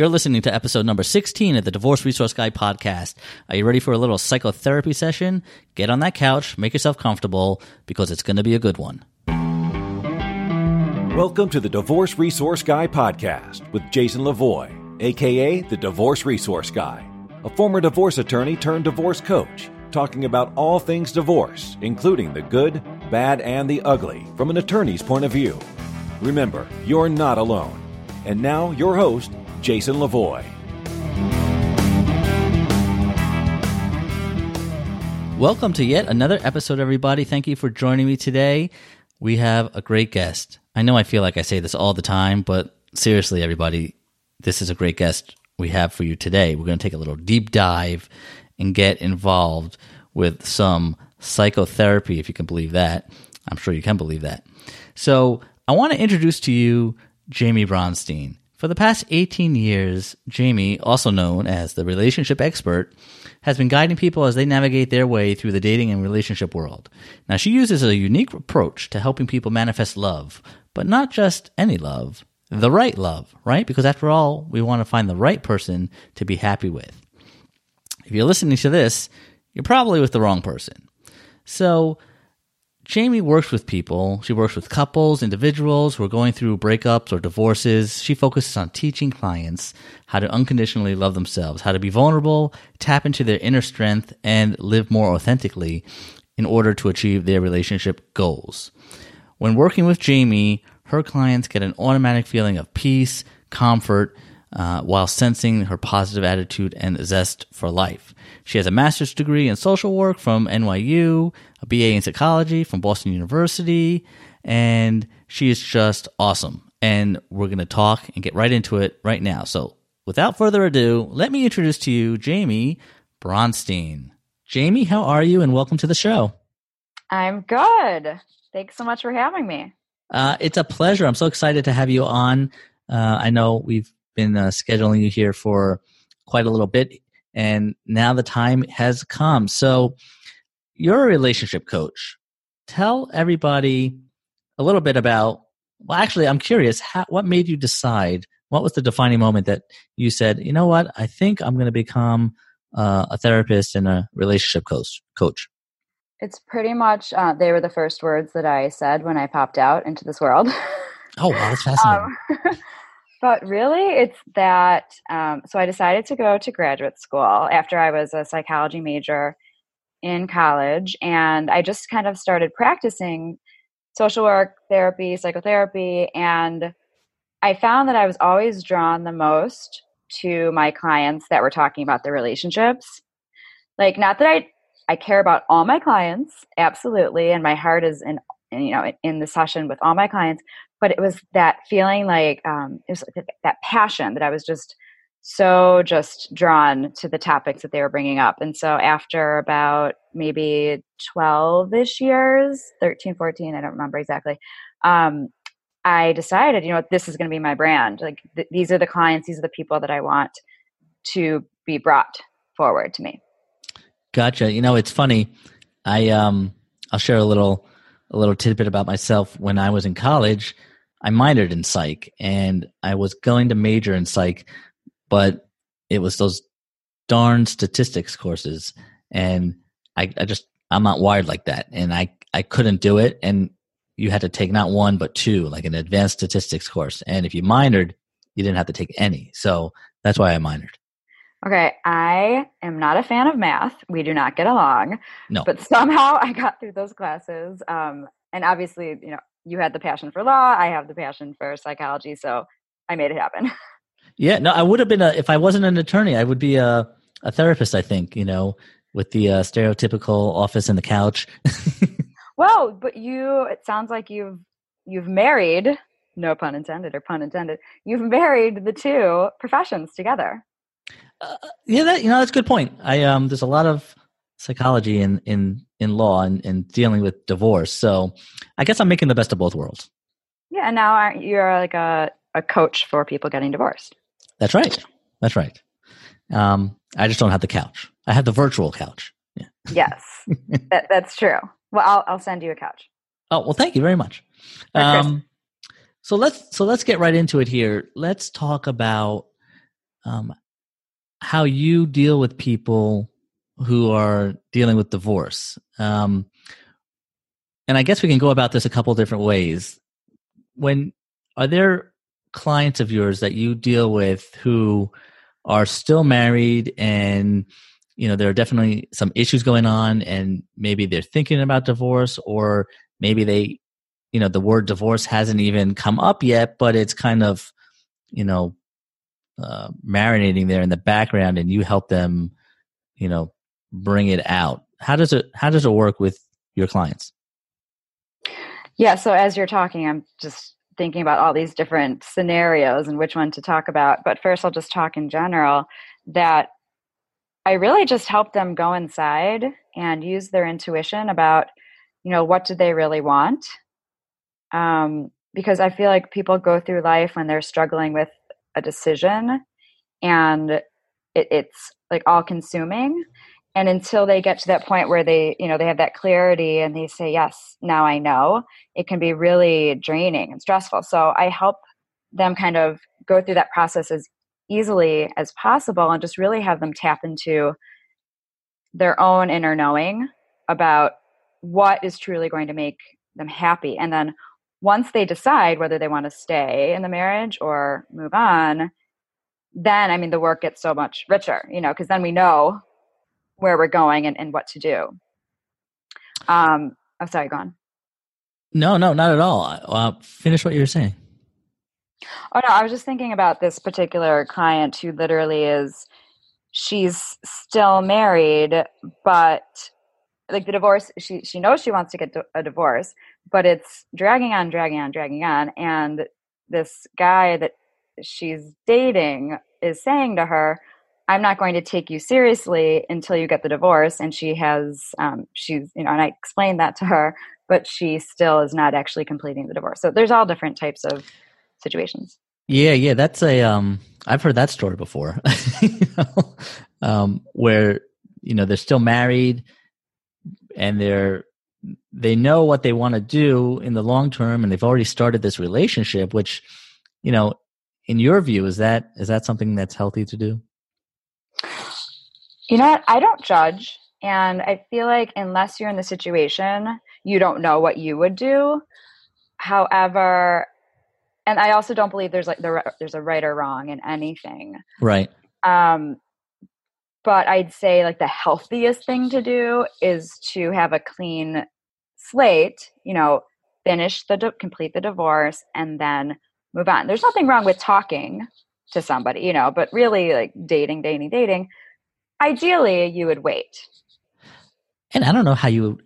You're listening to episode number 16 of the Divorce Resource Guy podcast. Are you ready for a little psychotherapy session? Get on that couch, make yourself comfortable, because it's going to be a good one. Welcome to the Divorce Resource Guy podcast with Jason Lavoie, a.k.a. the Divorce Resource Guy, a former divorce attorney turned divorce coach, talking about all things divorce, including the good, bad, and the ugly from an attorney's point of view. Remember, you're not alone. And now, your host, Jason Lavoie. Welcome to yet another episode, everybody. Thank you for joining me today. We have a great guest. I know I feel like I say this all the time, but seriously, everybody, this is a great guest we have for you today. We're going to take a little deep dive and get involved with some psychotherapy, if you can believe that. I'm sure you can believe that. So I want to introduce to you Jamie Bronstein. For the past 18 years, Jamie, also known as the relationship expert, has been guiding people as they navigate their way through the dating and relationship world. Now, she uses a unique approach to helping people manifest love, but not just any love, the right love, right? Because after all, we want to find the right person to be happy with. If you're listening to this, you're probably with the wrong person. So Jamie works with people. She works with couples, individuals who are going through breakups or divorces. She focuses on teaching clients how to unconditionally love themselves, how to be vulnerable, tap into their inner strength, and live more authentically in order to achieve their relationship goals. When working with Jamie, her clients get an automatic feeling of peace, comfort, while sensing her positive attitude and zest for life. She has a master's degree in social work from NYU, a BA in psychology from Boston University, and she is just awesome. And we're going to talk and get right into it right now. So without further ado, let me introduce to you Jamie Bronstein. Jamie, how are you? And welcome to the show. I'm good. Thanks so much for having me. It's a pleasure. I'm so excited to have you on. I know we've been scheduling you here for quite a little bit, and now the time has come. So you're a relationship coach. Tell everybody a little bit about, well, actually, I'm curious, what made you decide? What was the defining moment that you said, you know what, I think I'm going to become a therapist and a relationship coach? It's pretty much, they were the first words that I said when I popped out into this world. Oh, wow, that's fascinating. But really, it's that, so I decided to go to graduate school after I was a psychology major in college, and I just kind of started practicing social work, therapy, psychotherapy, and I found that I was always drawn the most to my clients that were talking about their relationships. Like, not that I care about all my clients, absolutely, and my heart is in the session with all my clients, but it was that feeling like it was that passion that I was just drawn to the topics that they were bringing up. And so after about maybe 12-ish years, 13, 14, I don't remember exactly, I decided, you know what, this is going to be my brand. Like these are the clients, these are the people that I want to be brought forward to me. Gotcha. You know, it's funny. I'll share a little tidbit about myself. When I was in college, I minored in psych, and I was going to major in psych, but it was those darn statistics courses, and I'm not wired like that, and I couldn't do it. And you had to take not one but two, like an advanced statistics course, and if you minored, you didn't have to take any. So that's why I minored. Okay, I am not a fan of math. We do not get along. No. But somehow I got through those classes. And obviously, you know, you had the passion for law. I have the passion for psychology. So I made it happen. Yeah, no, I would have been, if I wasn't an attorney, I would be a therapist, I think, you know, with the stereotypical office and the couch. Well, but it sounds like you've married, no pun intended or pun intended, you've married the two professions together. Yeah, that's a good point. There's a lot of psychology in law and dealing with divorce. So I guess I'm making the best of both worlds. Yeah, and now you're like a coach for people getting divorced. That's right. That's right. I just don't have the couch. I have the virtual couch. Yeah. Yes, that's true. Well, I'll send you a couch. Oh, well, thank you very much. So let's get right into it here. Let's talk about how you deal with people who are dealing with divorce. And I guess we can go about this a couple different ways. Are there clients of yours that you deal with who are still married and, you know, there are definitely some issues going on and maybe they're thinking about divorce, or maybe they, you know, the word divorce hasn't even come up yet, but it's kind of, you know, marinating there in the background, and you help them, you know, bring it out. How does it work with your clients? Yeah. So as you're talking, I'm just thinking about all these different scenarios and which one to talk about. But first I'll just talk in general that I really just help them go inside and use their intuition about, you know, what do they really want? Because I feel like people go through life when they're struggling with a decision, and it's like all consuming. And until they get to that point where they, you know, they have that clarity and they say, yes, now I know, it can be really draining and stressful. So I help them kind of go through that process as easily as possible and just really have them tap into their own inner knowing about what is truly going to make them happy. And then once they decide whether they want to stay in the marriage or move on, then, I mean, the work gets so much richer, you know, because then we know where we're going and what to do. I'm sorry, go on. No, not at all. Finish what you were saying. Oh, no, I was just thinking about this particular client who literally she's still married, but like the divorce, she knows she wants to get a divorce, but it's dragging on. And this guy that she's dating is saying to her, I'm not going to take you seriously until you get the divorce. And she has, you know, and I explained that to her, but she still is not actually completing the divorce. So there's all different types of situations. Yeah. That's I've heard that story before, you know, where, you know, they're still married and they know what they want to do in the long term. And they've already started this relationship, which, you know, in your view, is that something that's healthy to do? You know what? I don't judge. And I feel like unless you're in the situation, you don't know what you would do. However, and I also don't believe there's a right or wrong in anything. Right. But I'd say like the healthiest thing to do is to have a clean slate, you know, complete the divorce and then move on. There's nothing wrong with talking to somebody, you know, but really like dating. Ideally, you would wait. And I don't know how you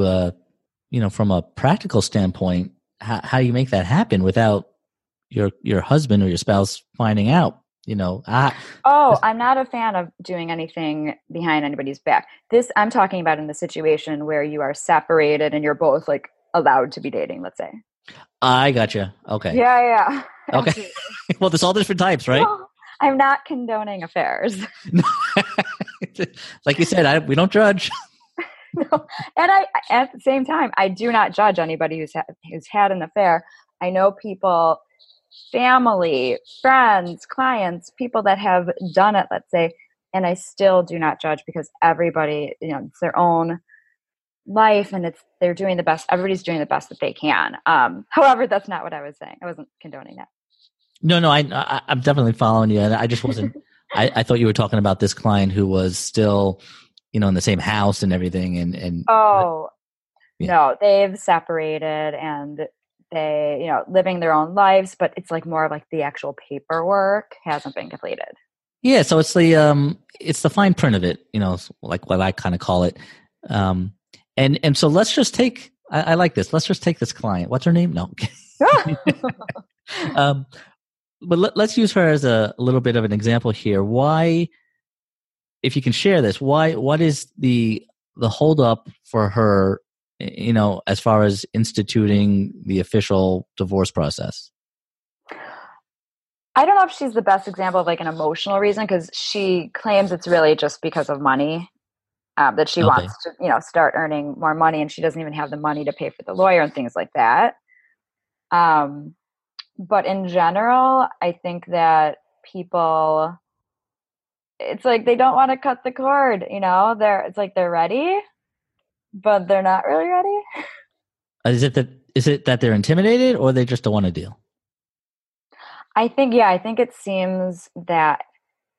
you know, from a practical standpoint, how you make that happen without your husband or your spouse finding out, you know. I'm not a fan of doing anything behind anybody's back. This I'm talking about in the situation where you are separated and you're both like allowed to be dating, let's say. I gotcha. Okay. Yeah. Okay. Well, there's all different types, right? Well, I'm not condoning affairs. Like you said, we don't judge. No. And at the same time, I do not judge anybody who's had an affair. I know people, family, friends, clients, people that have done it, let's say, and I still do not judge because everybody, you know, it's their own life and they're doing the best. Everybody's doing the best that they can. However, that's not what I was saying. I wasn't condoning that. No, I'm definitely following you. And I just wasn't, I thought you were talking about this client who was still, you know, in the same house and everything. No, they've separated and they, you know, living their own lives, but it's like more of like the actual paperwork hasn't been completed. Yeah. So it's the fine print of it, you know, like what I kind of call it. And so let's just take, I like this. Let's just take this client. What's her name? No. But let's use her as a little bit of an example here. Why, if you can share this, what is the holdup for her, you know, as far as instituting the official divorce process? I don't know if she's the best example of like an emotional reason, because she claims it's really just because of money, that she wants to, you know, start earning more money, and she doesn't even have the money to pay for the lawyer and things like that. But in general, I think that people, it's like they don't want to cut the cord, you know? It's like they're ready, but they're not really ready. Is it that they're intimidated, or they just don't want to deal? I think it seems that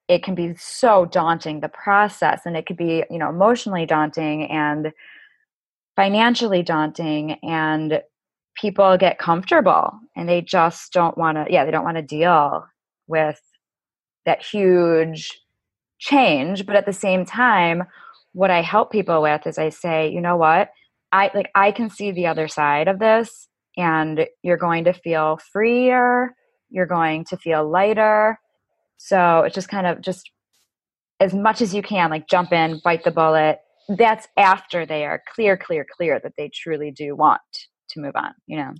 it can be so daunting, the process, and it could be, you know, emotionally daunting and financially daunting, and people get comfortable and they just don't want to, they don't want to deal with that huge change. But at the same time, what I help people with is I say, you know what? I can see the other side of this, and you're going to feel freer. You're going to feel lighter. So it's just kind of just as much as you can, like jump in, bite the bullet. That's after they are clear that they truly do want to move on, you know?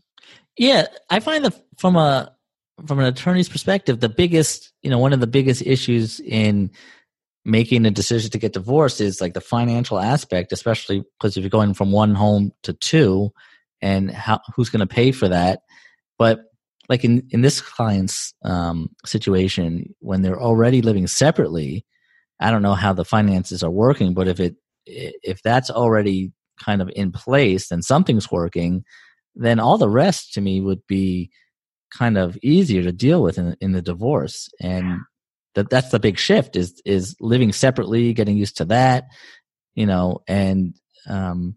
Yeah. I find that from an attorney's perspective, the biggest, you know, one of the biggest issues in making a decision to get divorced is like the financial aspect, especially because if you're going from one home to two, and who's going to pay for that. But like in this client's situation, when they're already living separately, I don't know how the finances are working, but if that's already kind of in place and something's working, then all the rest to me would be kind of easier to deal with in the divorce. And yeah. That's the big shift is living separately, getting used to that, you know, and, you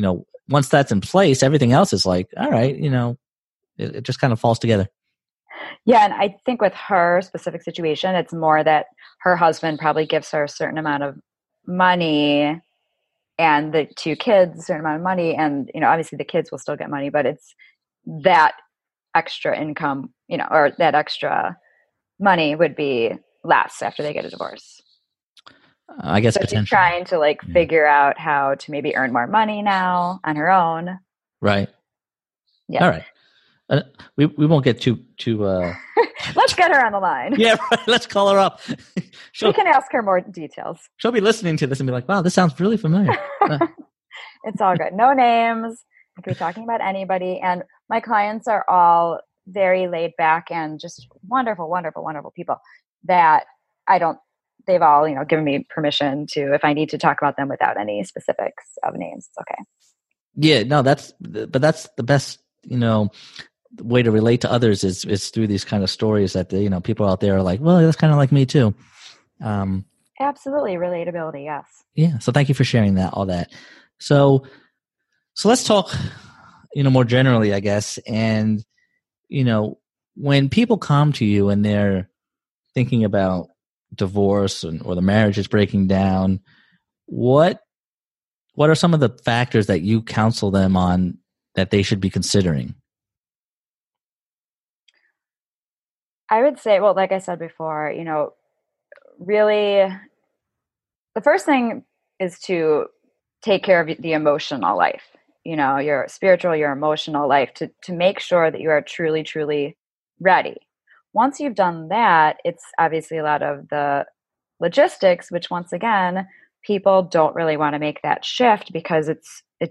know, once that's in place, everything else is like, all right, you know, it just kind of falls together. Yeah. And I think with her specific situation, it's more that her husband probably gives her a certain amount of money and the two kids, a certain amount of money. And, you know, obviously the kids will still get money, but it's that extra income, you know, or that extra money would be less after they get a divorce. I guess so potentially. She's trying to figure out how to maybe earn more money now on her own. Right. Yeah. All right. We won't get too. Let's get her on the line. Yeah, right. Let's call her up. We can ask her more details. She'll be listening to this and be like, "Wow, this sounds really familiar." It's all good. No names. I could be talking about anybody, and my clients are all very laid back and just wonderful, wonderful, wonderful people that they've all, you know, given me permission to, if I need to talk about them without any specifics of names, it's okay. Yeah, no, that's the best, you know, way to relate to others is through these kind of stories that the, you know, people out there are like, well, that's kind of like me too. Absolutely. Relatability. Yes. Yeah. So thank you for sharing that, all that. So let's talk, you know, more generally, I guess. And, you know, when people come to you and they're thinking about divorce or the marriage is breaking down, what are some of the factors that you counsel them on that they should be considering? I would say, well, like I said before, you know, really the first thing is to take care of the emotional life. You know, your spiritual, your emotional life, to make sure that you are truly, truly ready. Once you've done that, it's obviously a lot of the logistics, which once again, people don't really want to make that shift because it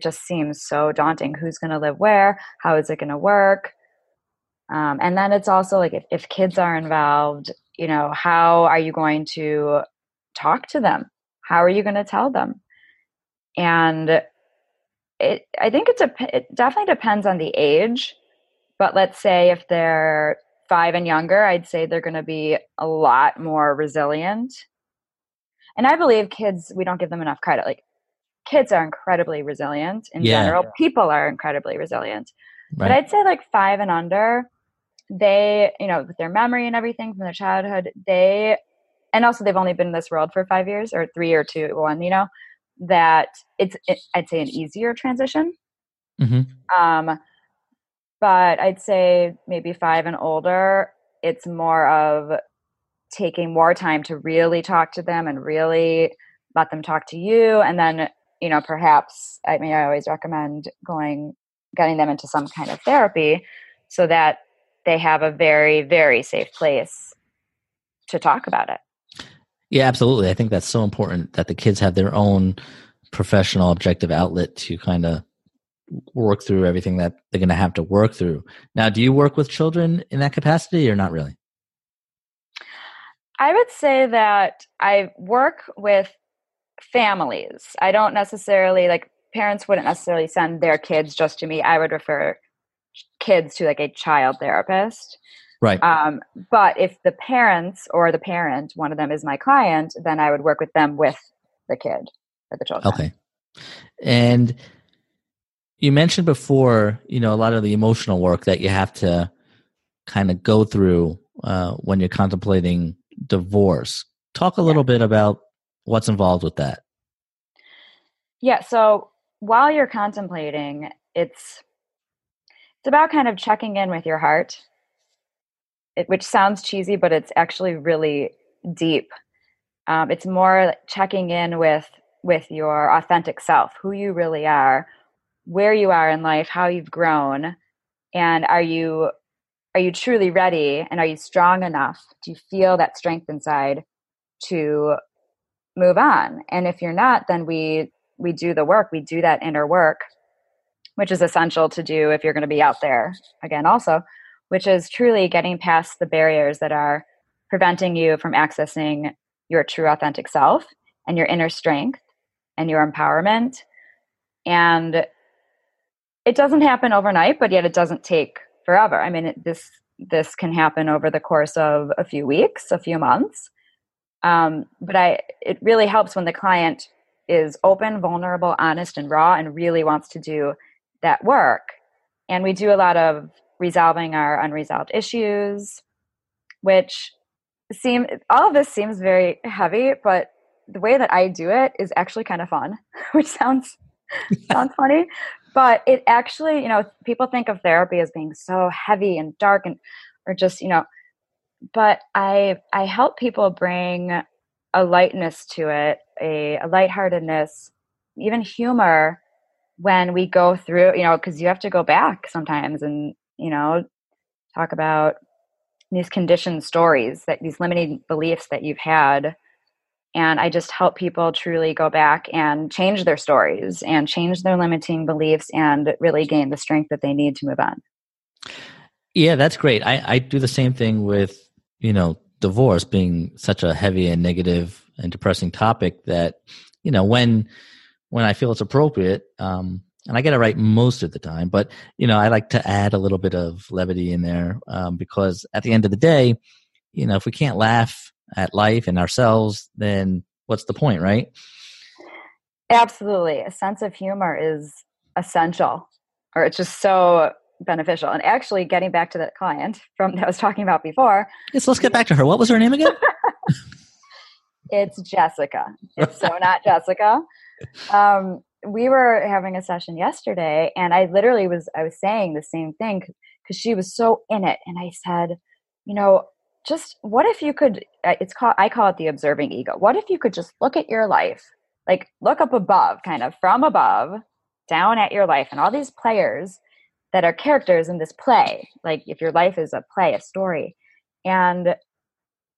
just seems so daunting. Who's going to live where? How is it going to work? And then it's also like if kids are involved, you know, how are you going to talk to them? How are you going to tell them? And I think it definitely depends on the age, but let's say if they're 5 and younger, I'd say they're going to be a lot more resilient. And I believe kids, we don't give them enough credit. Like kids are incredibly resilient in general. People are incredibly resilient, right. But I'd say 5 and under, they, you know, with their memory and everything from their childhood, and also they've only been in this world for 5 years or 3 or 2, 1, you know, that I'd say an easier transition. Mm-hmm. But I'd say maybe 5 and older, it's more of taking more time to really talk to them and really let them talk to you. And then, you know, perhaps, I mean, I always recommend getting them into some kind of therapy so that they have a very, very safe place to talk about it. Yeah, absolutely. I think that's so important that the kids have their own professional objective outlet to kind of work through everything that they're going to have to work through. Now, do you work with children in that capacity or not really? I would say that I work with families. I don't necessarily, like, parents wouldn't necessarily send their kids just to me. I would refer kids to, like, a child therapist. Right. But if the parents or the parent, one of them is my client, then I would work with them with the kid or the children. Okay. And you mentioned before, you know, a lot of the emotional work that you have to kind of go through when you're contemplating divorce. Talk a little bit about what's involved with that. Yeah. So while you're contemplating, it's about kind of checking in with your heart. Which sounds cheesy, but it's actually really deep. It's more checking in with your authentic self, who you really are, where you are in life, how you've grown, and are you truly ready, and are you strong enough? Do you feel that strength inside to move on? And if you're not, then we do the work. We do that inner work, which is essential to do if you're going to be out there again also, which is truly getting past the barriers that are preventing you from accessing your true authentic self and your inner strength and your empowerment. And it doesn't happen overnight, but yet it doesn't take forever. I mean, this can happen over the course of a few weeks, a few months. But it really helps when the client is open, vulnerable, honest, and raw, and really wants to do that work. And we do a lot of resolving our unresolved issues, which all of this seems very heavy, but the way that I do it is actually kind of fun, which sounds funny, but it actually, you know, people think of therapy as being so heavy and dark and, or just, you know, but I help people bring a lightness to it, a lightheartedness, even humor when we go through, you know, because you have to go back sometimes and, you know, talk about these conditioned stories, that these limiting beliefs that you've had. And I just help people truly go back and change their stories and change their limiting beliefs and really gain the strength that they need to move on. Yeah, that's great. I do the same thing with, you know, divorce being such a heavy and negative and depressing topic that, you know, when I feel it's appropriate, and I get it right most of the time, but, you know, I like to add a little bit of levity in there because at the end of the day, you know, if we can't laugh at life and ourselves, then what's the point, right? Absolutely. A sense of humor is essential, or it's just so beneficial. And actually getting back to that client that I was talking about before. Yes, let's get back to her. What was her name again? It's Jessica. It's so not Jessica. We were having a session yesterday, and I was saying the same thing because she was so in it. And I said, you know, just what if you could, I call it the observing ego. What if you could just look at your life, like look up above, kind of from above down at your life and all these players that are characters in this play. Like if your life is a play, a story. And,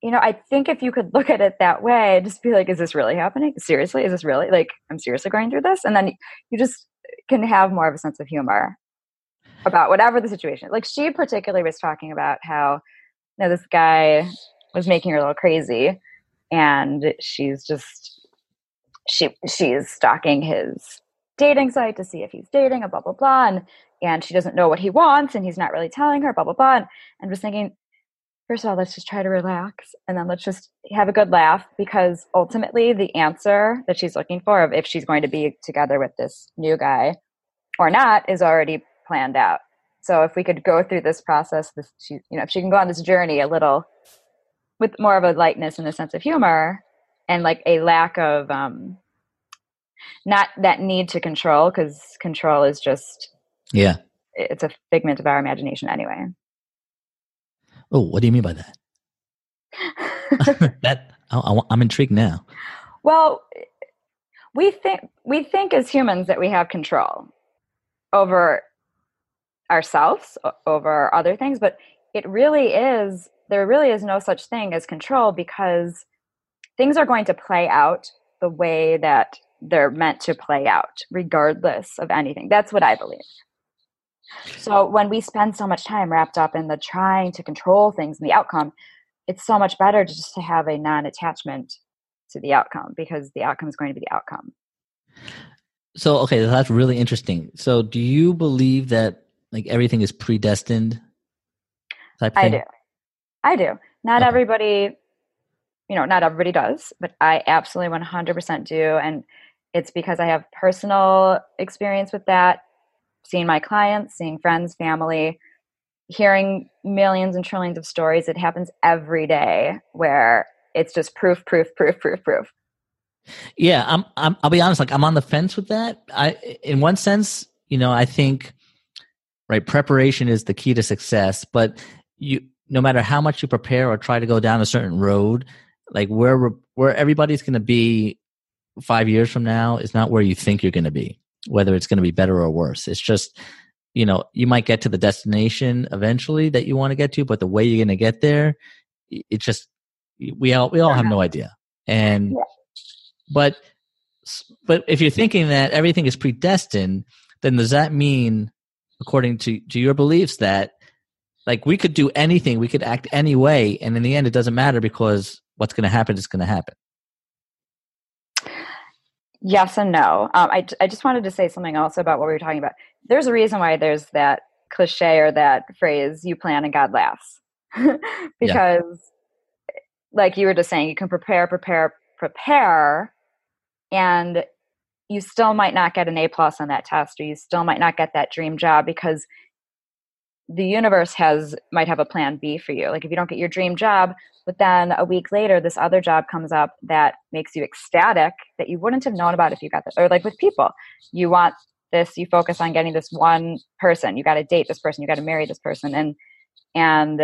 you know, I think if you could look at it that way, just be like, is this really happening? Seriously? Is this really, like, I'm seriously going through this? And then you just can have more of a sense of humor about whatever the situation. Like she particularly was talking about how, you know, this guy was making her a little crazy, and she's stalking his dating site to see if he's dating, a blah, blah, blah. And she doesn't know what he wants, and he's not really telling her, blah, blah, blah. And was thinking, first of all, let's just try to relax, and then let's just have a good laugh, because ultimately the answer that she's looking for of if she's going to be together with this new guy or not is already planned out. So if we could go through this process, if she can go on this journey a little with more of a lightness and a sense of humor and like a lack of not that need to control, because control is just it's a figment of our imagination anyway. Oh, what do you mean by that? I'm intrigued now. Well, we think as humans that we have control over ourselves, over other things, but there really is no such thing as control, because things are going to play out the way that they're meant to play out, regardless of anything. That's what I believe. So when we spend so much time wrapped up in the trying to control things and the outcome, it's so much better to just to have a non-attachment to the outcome, because the outcome is going to be the outcome. So, okay, that's really interesting. So do you believe that like everything is predestined? I do. Not everybody, you know, not everybody does, but I absolutely 100% do. And it's because I have personal experience with that, seeing my clients, seeing friends, family, hearing millions and trillions of stories. It happens every day where it's just proof. Yeah. I'll be honest. Like, I'm on the fence with that. In one sense, you know, I think, right, preparation is the key to success, but no matter how much you prepare or try to go down a certain road, like where everybody's going to be 5 years from now is not where you think you're going to be, whether it's going to be better or worse. It's just, you know, you might get to the destination eventually that you want to get to, but the way you're going to get there, it's just, we all have no idea. And, but if you're thinking that everything is predestined, then does that mean, according to your beliefs, that like we could do anything, we could act any way, and in the end it doesn't matter because what's going to happen is going to happen? Yes and no. I just wanted to say something else about what we were talking about. There's a reason why there's that cliche or that phrase, you plan and God laughs. Like you were just saying, you can prepare, and you still might not get an A+ on that test, or you still might not get that dream job, because the universe might have a plan B for you. Like if you don't get your dream job, but then a week later, this other job comes up that makes you ecstatic that you wouldn't have known about if you got this. Or like with people, you want this, you focus on getting this one person, you got to date this person, you got to marry this person. And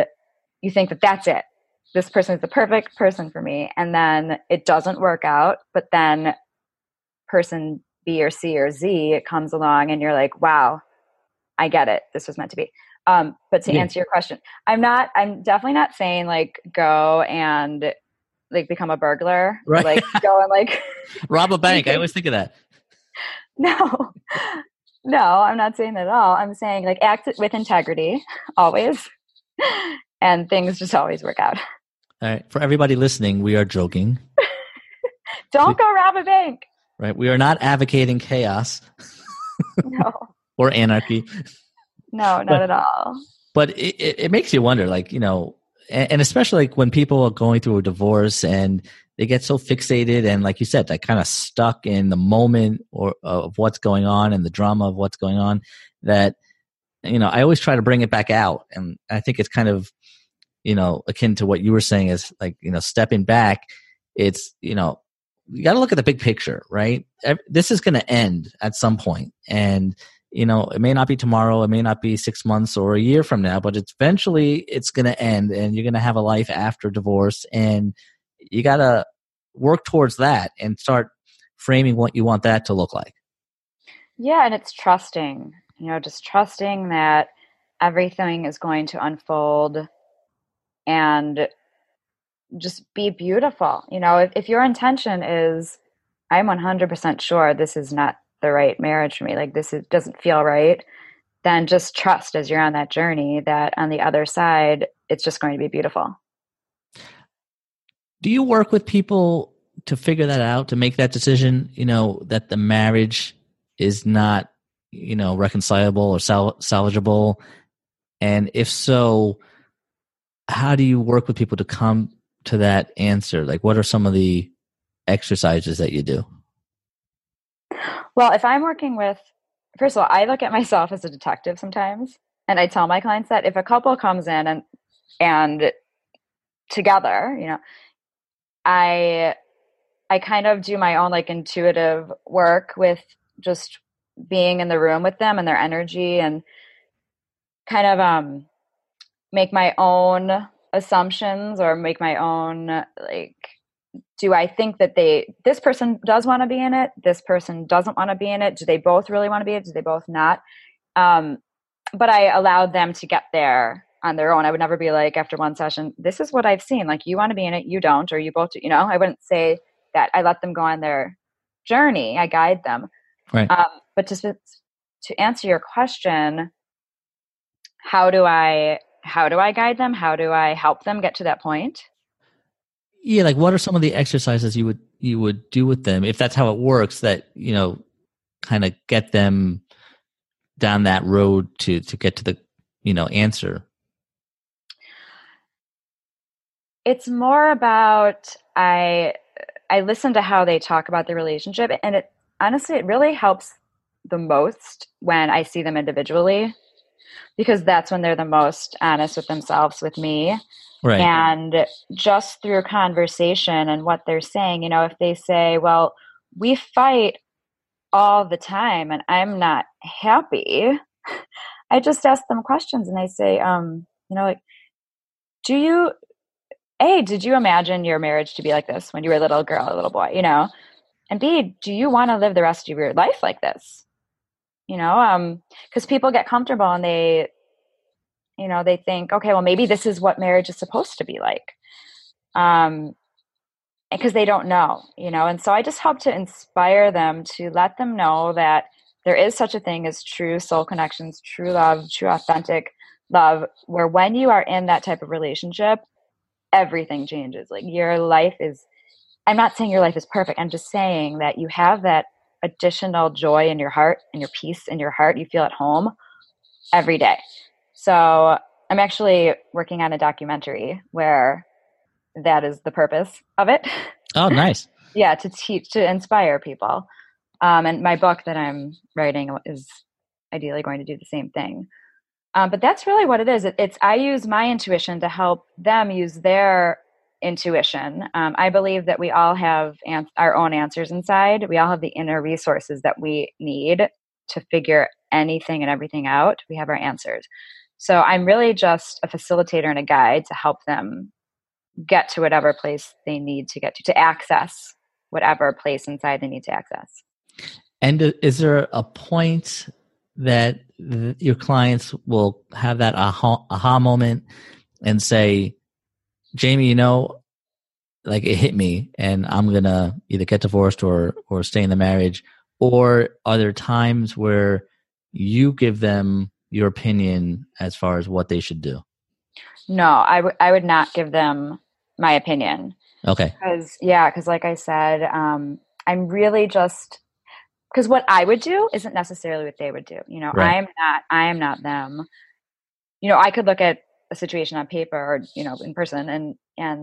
you think that that's it. This person is the perfect person for me. And then it doesn't work out, but then person B or C or Z comes along and you're like, wow, I get it. This was meant to be. But to answer your question, I'm definitely not saying like go and like become a burglar, right? Like go and like rob a bank. I always think of that. No, I'm not saying that at all. I'm saying like act with integrity always, and things just always work out. All right. For everybody listening, we are joking. Don't go rob a bank. Right. We are not advocating chaos or anarchy. No, not at all. But it makes you wonder, like, you know, and especially like when people are going through a divorce and they get so fixated and, like you said, they're kind of stuck in the moment or of what's going on and the drama of what's going on, that, you know, I always try to bring it back out. And I think it's kind of, you know, akin to what you were saying is like, you know, stepping back. It's, you know, you got to look at the big picture, right? This is going to end at some point. And, you know, it may not be tomorrow, it may not be 6 months or a year from now, but eventually it's going to end, and you're going to have a life after divorce, and you got to work towards that and start framing what you want that to look like. Yeah. And it's trusting, you know, just trusting that everything is going to unfold and just be beautiful. You know, if your intention is, I'm 100% sure this is not the right marriage for me, like it doesn't feel right, then just trust as you're on that journey that on the other side, it's just going to be beautiful. Do you work with people to figure that out, to make that decision, you know, that the marriage is not, you know, reconcilable or salvageable? And if so, how do you work with people to come to that answer? Like, what are some of the exercises that you do? Well, if I'm working with, first of all, I look at myself as a detective sometimes, and I tell my clients that if a couple comes in and together, you know, I kind of do my own like intuitive work with just being in the room with them and their energy, and kind of make my own assumptions or make my own like, do I think that this person does want to be in it? This person doesn't want to be in it. Do they both really want to be in it? Do they both not? But I allowed them to get there on their own. I would never be like, after one session, this is what I've seen. Like, you want to be in it, you don't, or you both do. You know, I wouldn't say that. I let them go on their journey. I guide them. Right. But to answer your question, how do I how do I guide them? How do I help them get to that point? Yeah, like what are some of the exercises you would do with them if that's how it works, that, you know, kind of get them down that road to get to the, you know, answer? It's more about I listen to how they talk about their relationship, and it honestly, it really helps the most when I see them individually, because that's when they're the most honest with themselves, with me. Right. And just through conversation and what they're saying, you know, if they say, well, we fight all the time and I'm not happy, I just ask them questions and I say, you know, like, did you imagine your marriage to be like this when you were a little girl, a little boy, you know? And B, do you want to live the rest of your life like this? You know, because people get comfortable and they, you know, they think, okay, well, maybe this is what marriage is supposed to be like. Because they don't know, you know? And so I just help to inspire them, to let them know that there is such a thing as true soul connections, true love, true authentic love, where when you are in that type of relationship, everything changes. Like your life is, I'm not saying your life is perfect. I'm just saying that you have that additional joy in your heart and your peace in your heart. You feel at home every day. So I'm actually working on a documentary where that is the purpose of it. Oh, nice. Yeah. To teach, to inspire people. And my book that I'm writing is ideally going to do the same thing. But that's really what it is. It's I use my intuition to help them use their intuition. I believe that we all have our own answers inside. We all have the inner resources that we need to figure anything and everything out. We have our answers. So I'm really just a facilitator and a guide to help them get to whatever place they need to get to access whatever place inside they need to access. And is there a point that your clients will have that aha moment and say, Jamie, you know, like it hit me and I'm going to either get divorced or stay in the marriage? Or are there times where you give them your opinion as far as what they should do? No, I would not give them my opinion. Okay. Because like I said, I'm really just... Because what I would do isn't necessarily what they would do. You know, right. I am not them. You know, I could look at a situation on paper or, you know, in person and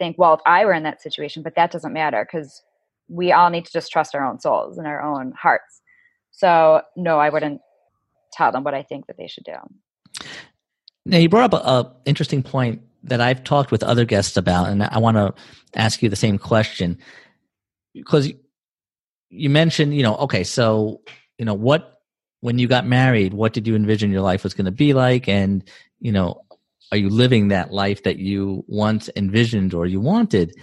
think, well, if I were in that situation, but that doesn't matter because we all need to just trust our own souls and our own hearts. So no, I wouldn't tell them what I think that they should do. Now you brought up an interesting point that I've talked with other guests about, and I want to ask you the same question because you mentioned, you know, okay, so, you know, when you got married, what did you envision your life was going to be like? And, you know, are you living that life that you once envisioned or you wanted?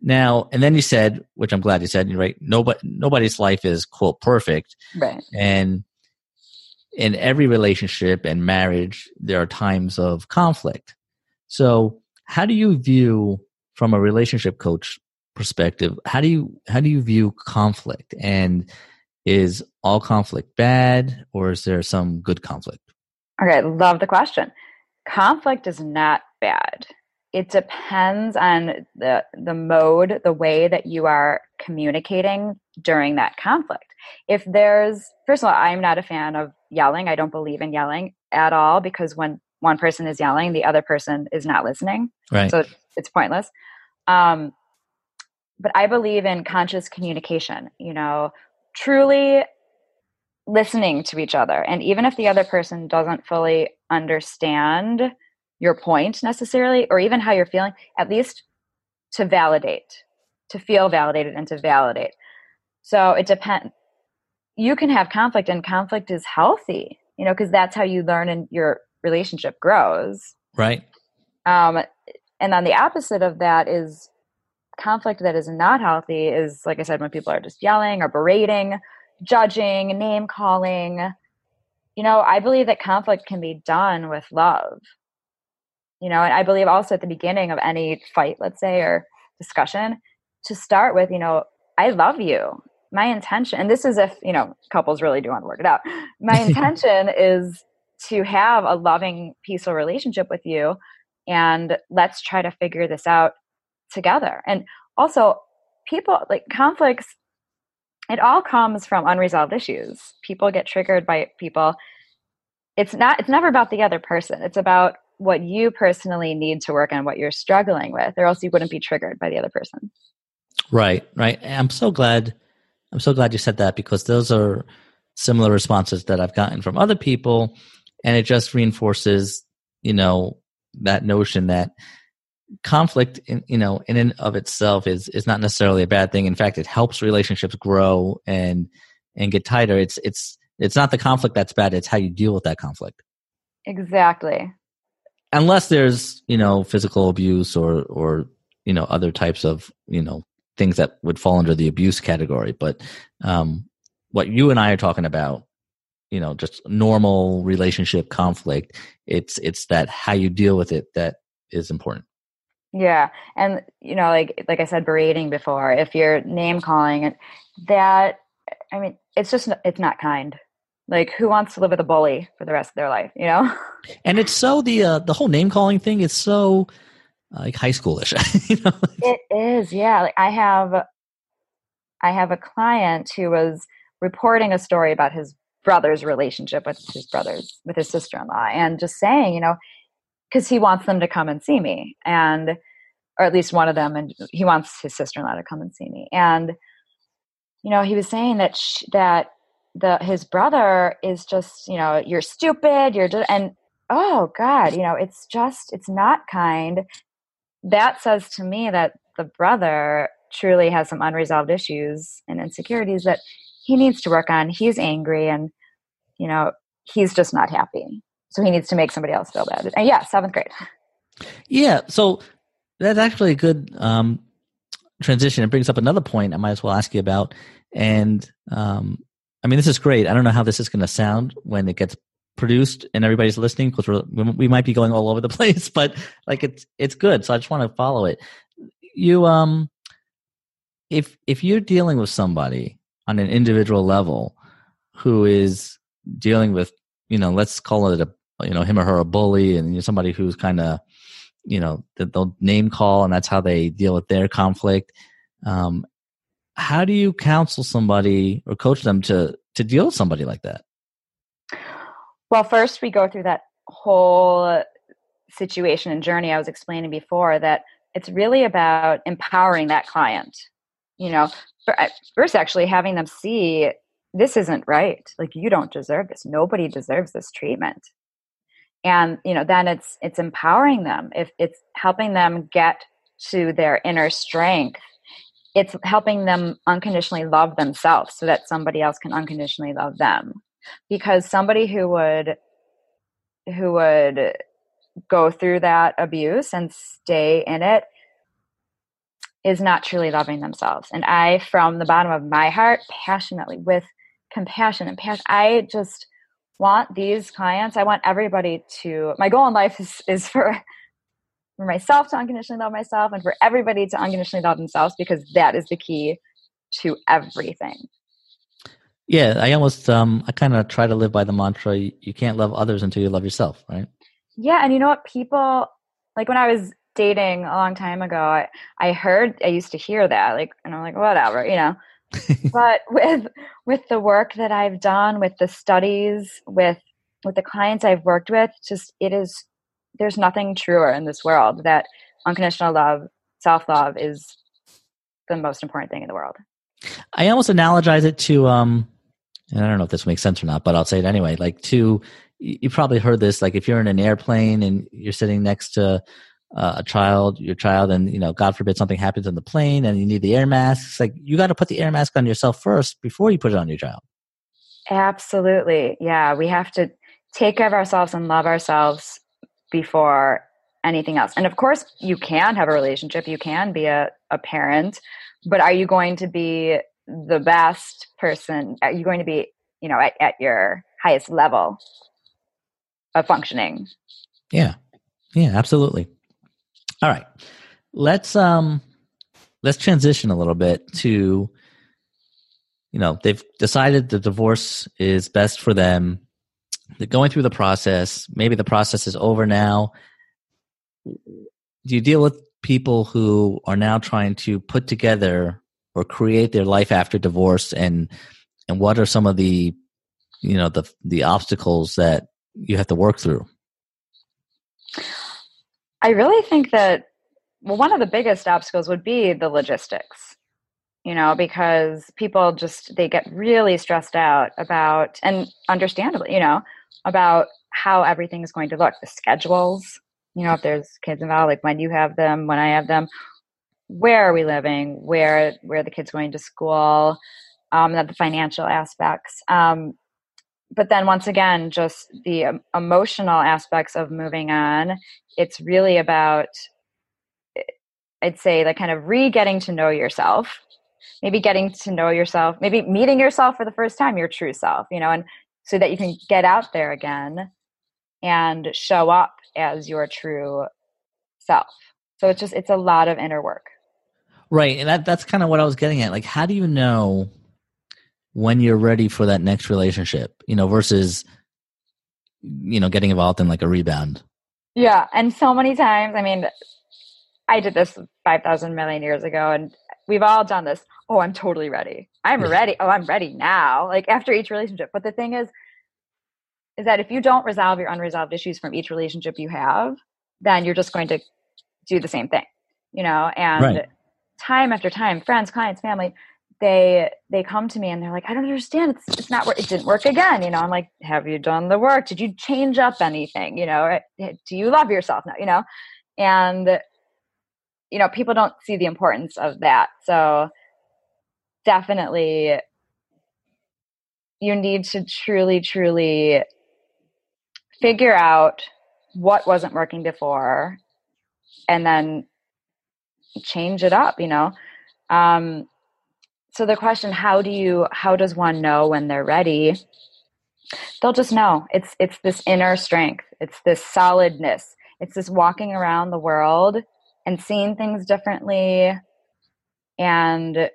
Now, and then you said, which I'm glad you said, you're right, nobody's life is, quote, perfect. Right. And in every relationship and marriage, there are times of conflict. So how do you view, from a relationship coach perspective, how do you view conflict, and is all conflict bad, or is there some good conflict? Okay, love the question. Conflict is not bad. It depends on the mode, the way that you are communicating during that conflict. If there's, first of all, I'm not a fan of yelling. I don't believe in yelling at all, because when one person is yelling, the other person is not listening. Right. So it's pointless. But I believe in conscious communication, you know, truly listening to each other. And even if the other person doesn't fully understand your point necessarily, or even how you're feeling, at least to validate, to feel validated and to validate. So it depends. You can have conflict, and conflict is healthy, you know, because that's how you learn and your relationship grows. Right. And on the opposite of that is, conflict that is not healthy is, like I said, when people are just yelling or berating, judging, name calling. You know, I believe that conflict can be done with love. You know, and I believe also at the beginning of any fight, let's say, or discussion, to start with, you know, I love you. My intention, and this is if, you know, couples really do want to work it out. My intention is to have a loving, peaceful relationship with you, and let's try to figure this out together. And also, people, like, conflicts, it all comes from unresolved issues. People get triggered by people. It's never about the other person. It's about what you personally need to work on, what you're struggling with, or else you wouldn't be triggered by the other person. Right. I'm so glad you said that, because those are similar responses that I've gotten from other people. And it just reinforces, that notion that conflict, in and of itself is not necessarily a bad thing. In fact, it helps relationships grow and get tighter. It's not the conflict that's bad. It's how you deal with that conflict. Exactly. Unless there's, physical abuse or, other types of, things that would fall under the abuse category. But what you and I are talking about, just normal relationship conflict, it's that how you deal with it that is important. Yeah. And, like I said, berating before, if you're name calling and that, it's not kind. Like, who wants to live with a bully for the rest of their life, And it's so the whole name calling thing is so like high schoolish. It is. Yeah. Like I have a client who was reporting a story about his brother's relationship with his sister-in-law, and just saying, cause he wants them to come and see me, or at least one of them. And he wants his sister-in-law to come and see me. And, he was saying that his brother is just, you're stupid, and oh God, it's not kind. That says to me that the brother truly has some unresolved issues and insecurities that he needs to work on. He's angry and, he's just not happy. So he needs to make somebody else feel bad. And yeah, 7th grade. Yeah. So that's actually a good, transition. It brings up another point I might as well ask you about. And, this is great. I don't know how this is going to sound when it gets produced and everybody's listening, because we might be going all over the place, but like it's good. So I just want to follow it. You, if you're dealing with somebody on an individual level who is dealing with, let's call it him or her a bully, and somebody who's kind of, they'll name call, and that's how they deal with their conflict. How do you counsel somebody or coach them to deal with somebody like that? Well, first we go through that whole situation and journey I was explaining before, that it's really about empowering that client. First actually having them see, this isn't right. Like, you don't deserve this. Nobody deserves this treatment. And, then it's empowering them. If it's helping them get to their inner strength, it's helping them unconditionally love themselves so that somebody else can unconditionally love them. Because somebody who would go through that abuse and stay in it is not truly loving themselves. And I, from the bottom of my heart, passionately, with compassion and passion, I just want these clients, I want everybody to, my goal in life is for myself to unconditionally love myself, and for everybody to unconditionally love themselves, because that is the key to everything. Yeah. I almost, I kind of try to live by the mantra, you can't love others until you love yourself, right? Yeah. And you know what, people, like, when I was dating a long time ago, I used to hear that, like, and I'm like, whatever, but with the work that I've done, with the studies, with the clients I've worked with, there's nothing truer in this world, that unconditional love, self-love, is the most important thing in the world. I almost analogize it to, and I don't know if this makes sense or not, but I'll say it anyway. Like, you probably heard this, like, if you're in an airplane and you're sitting next to your child, and, God forbid something happens on the plane and you need the air mask, it's like, you got to put the air mask on yourself first before you put it on your child. Absolutely. Yeah. We have to take care of ourselves and love ourselves before anything else. And of course, you can have a relationship, you can be a parent, but are you going to be the best person? Are you going to be, at your highest level of functioning? Yeah. Yeah, absolutely. All right. Let's transition a little bit to, they've decided the divorce is best for them. they're going through the process. Maybe the process is over now. Do you deal with people who are now trying to put together or create their life after divorce, and what are some of the, you know, the obstacles that you have to work through? I really think that, well, one of the biggest obstacles would be the logistics, you know, because people just, they get really stressed out about, and understandably, you know, about how everything is going to look, the schedules, you know, if there's kids involved, like when you have them, when I have them, where are we living, where are the kids going to school, the financial aspects. But then once again, just the emotional aspects of moving on. It's really about, I'd say, like kind of re-getting to know yourself, maybe getting to know yourself, maybe meeting yourself for the first time, your true self, you know, and so that you can get out there again and show up as your true self. So it's just, it's a lot of inner work. Right. And that's kind of what I was getting at. Like, how do you know when you're ready for that next relationship, you know, versus, you know, getting involved in like a rebound? Yeah. And so many times, I mean, I did this 5,000 million years ago, and we've all done this. Oh, I'm totally ready. I'm ready. Oh, I'm ready now. Like after each relationship. But the thing is that if you don't resolve your unresolved issues from each relationship you have, then you're just going to do the same thing, you know, and right. Time after time, friends, clients, family, they come to me and they're like, I don't understand. It's not, it didn't work again. You know, I'm like, have you done the work? Did you change up anything? You know, do you love yourself now? You know, and you know, people don't see the importance of that. So definitely you need to truly, truly figure out what wasn't working before and then change it up, you know? So the question, how does one know when they're ready? They'll just know. It's this inner strength. It's this solidness. It's this walking around the world and seeing things differently and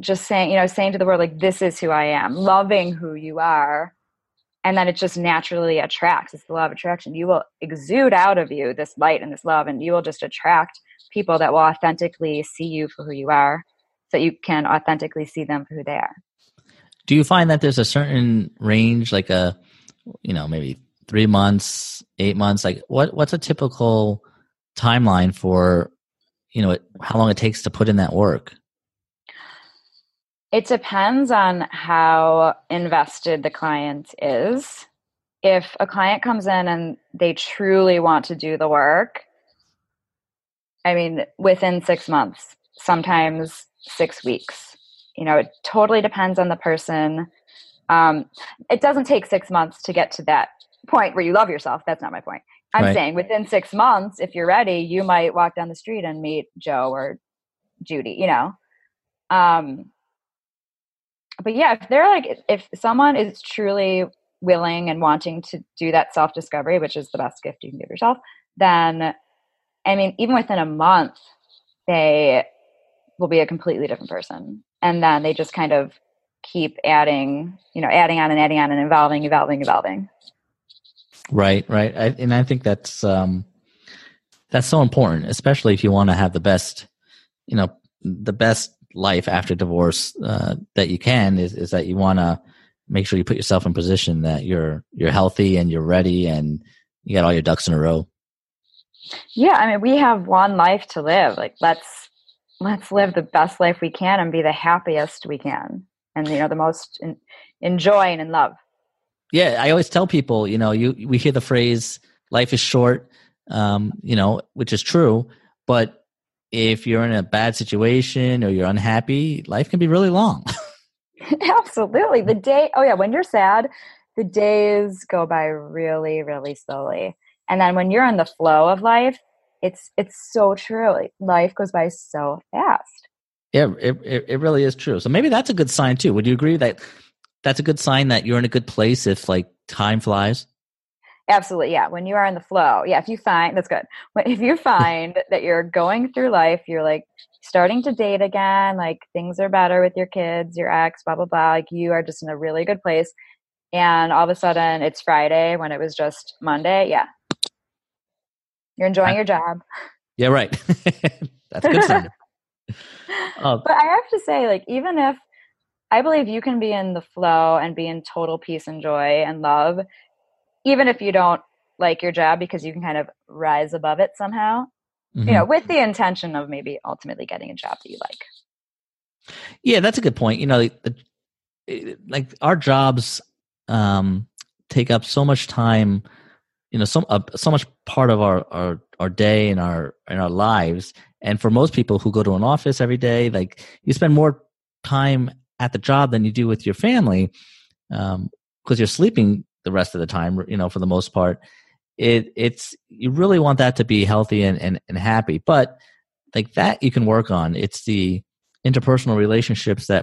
just saying, you know, saying to the world, like, this is who I am, loving who you are. And then it just naturally attracts. It's the law of attraction. You will exude out of you this light and this love, and you will just attract people that will authentically see you for who you are, so you can authentically see them for who they are. Do you find that there's a certain range, like a, you know, maybe 3 months, 8 months, like what's a typical timeline for, you know, how long it takes to put in that work? It depends on how invested the client is. If a client comes in and they truly want to do the work, I mean, within 6 months, sometimes 6 weeks, you know, it totally depends on the person. It doesn't take 6 months to get to that point where you love yourself. That's not my point. I'm right. Saying within 6 months, if you're ready, you might walk down the street and meet Joe or Judy, you know? But yeah, if they're like, if someone is truly willing and wanting to do that self-discovery, which is the best gift you can give yourself, then, I mean, even within a month, they will be a completely different person. And then they just kind of keep adding, you know, adding on and evolving. Right. Right. I think that's so important, especially if you want to have the best, you know, the best life after divorce that you can is that you want to make sure you put yourself in position that you're healthy and you're ready and you got all your ducks in a row. Yeah. I mean, we have one life to live. Like let's live the best life we can and be the happiest we can. And, you know, the most enjoying and love. Yeah. I always tell people, you know, we hear the phrase life is short, you know, which is true, but if you're in a bad situation or you're unhappy, life can be really long. Absolutely. When you're sad, the days go by really, really slowly. And then when you're in the flow of life, it's so true. Like, life goes by so fast. Yeah, it really is true. So maybe that's a good sign too. Would you agree that that's a good sign that you're in a good place if like time flies? Absolutely. Yeah. When you are in the flow. Yeah. If you find, that's good. If you find that you're going through life, you're like starting to date again, like things are better with your kids, your ex, blah, blah, blah. Like you are just in a really good place. and all of a sudden it's Friday when it was just Monday. Yeah. You're enjoying your job. Yeah, right. That's good sign. But I have to say, like, even if I believe you can be in the flow and be in total peace and joy and love, even if you don't like your job, because you can kind of rise above it somehow, mm-hmm. you know, with the intention of maybe ultimately getting a job that you like. Yeah, that's a good point. You know, like our jobs take up so much time, you know, so much part of our day and our lives. And for most people who go to an office every day, like, you spend more time at the job than you do with your family, because you're sleeping the rest of the time, you know, for the most part. It's you really want that to be healthy and happy. But like that you can work on. It's the interpersonal relationships that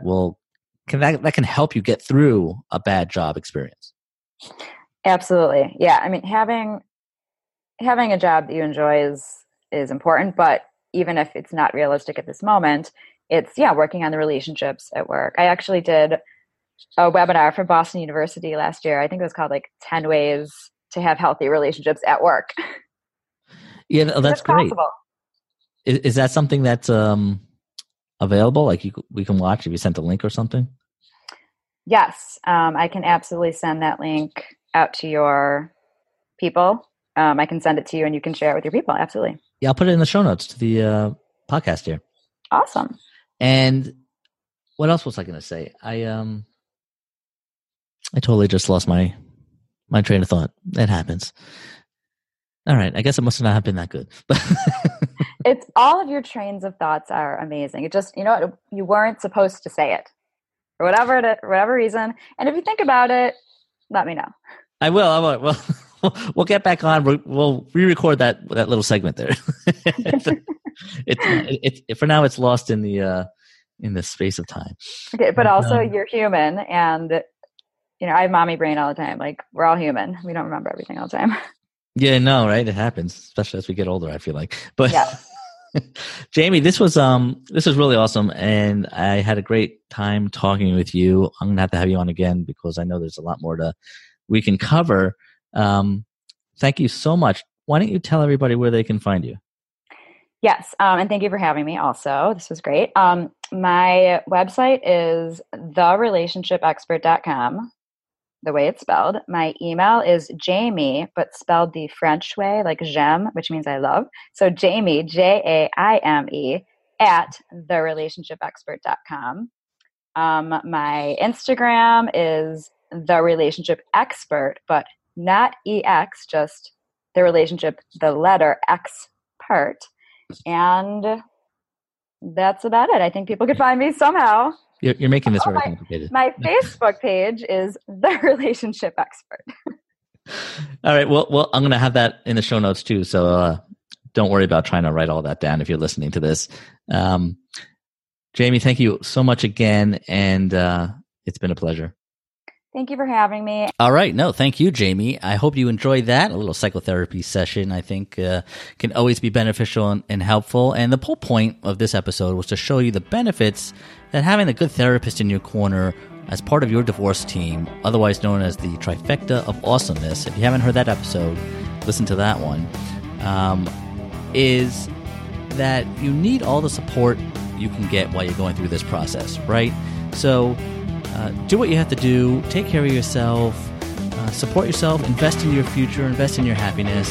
can help you get through a bad job experience. Absolutely. Yeah. I mean, having a job that you enjoy is important, but even if it's not realistic at this moment, it's, yeah, working on the relationships at work. I actually did a webinar for Boston University last year. I think it was called like 10 ways to have healthy relationships at work. Yeah. That's great. Is that something that's available? Like we can watch if you sent a link or something? Yes. I can absolutely send that link out to your people. I can send it to you and you can share it with your people. Absolutely. Yeah. I'll put it in the show notes to the podcast here. Awesome. And what else was I going to say? I totally just lost my train of thought. That happens. All right. I guess it must not have been that good. It's all of your trains of thoughts are amazing. It just, you know, you weren't supposed to say it for whatever reason. And if you think about it, let me know. I will. Well, we'll get back on. We'll re-record that little segment there. For now, it's lost in the space of time. Okay, but also you're human, and you know I have mommy brain all the time. Like, we're all human; we don't remember everything all the time. Yeah, no, right? It happens, especially as we get older. I feel like, but yeah. Jamie, this was really awesome, and I had a great time talking with you. I'm gonna have to have you on again because I know there's a lot more we can cover. Thank you so much. Why don't you tell everybody where they can find you? Yes. And thank you for having me also. This was great. My website is therelationshipexpert.com, the way it's spelled. My email is Jamie, but spelled the French way, like j'aime, which means I love. So Jamie, Jaime, at therelationshipexpert.com. My Instagram is The Relationship Expert, but not EX, just the relationship, the letter expert. And that's about it. I think people could find me somehow. You're making this very complicated. My Facebook page is The Relationship Expert. All right. Well, I'm going to have that in the show notes too. So don't worry about trying to write all that down if you're listening to this. Jamie, thank you so much again. And it's been a pleasure. Thank you for having me. All right. No, thank you, Jamie. I hope you enjoyed that. A little psychotherapy session, I think, can always be beneficial and helpful. And the whole point of this episode was to show you the benefits that having a good therapist in your corner as part of your divorce team, otherwise known as the trifecta of awesomeness. If you haven't heard that episode, listen to that one, is that you need all the support you can get while you're going through this process, right? So do what you have to do, take care of yourself, support yourself, invest in your future, invest in your happiness.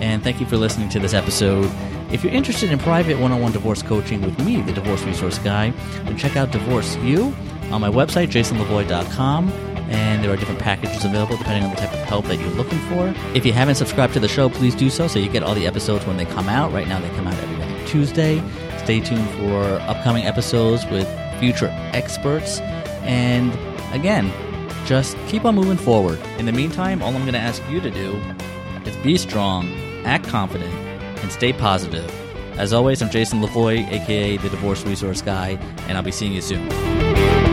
And thank you for listening to this episode. If you're interested in private one-on-one divorce coaching with me, the Divorce Resource Guy, then check out Divorce U on my website, jasonlavoie.com. And there are different packages available depending on the type of help that you're looking for. If you haven't subscribed to the show, please do so you get all the episodes when they come out. Right now they come out every other Tuesday. Stay tuned for upcoming episodes with future experts. And again, just keep on moving forward. In the meantime, all I'm going to ask you to do is be strong, act confident, and stay positive. As always, I'm Jason Lavoie, aka the Divorce Resource Guy, and I'll be seeing you soon.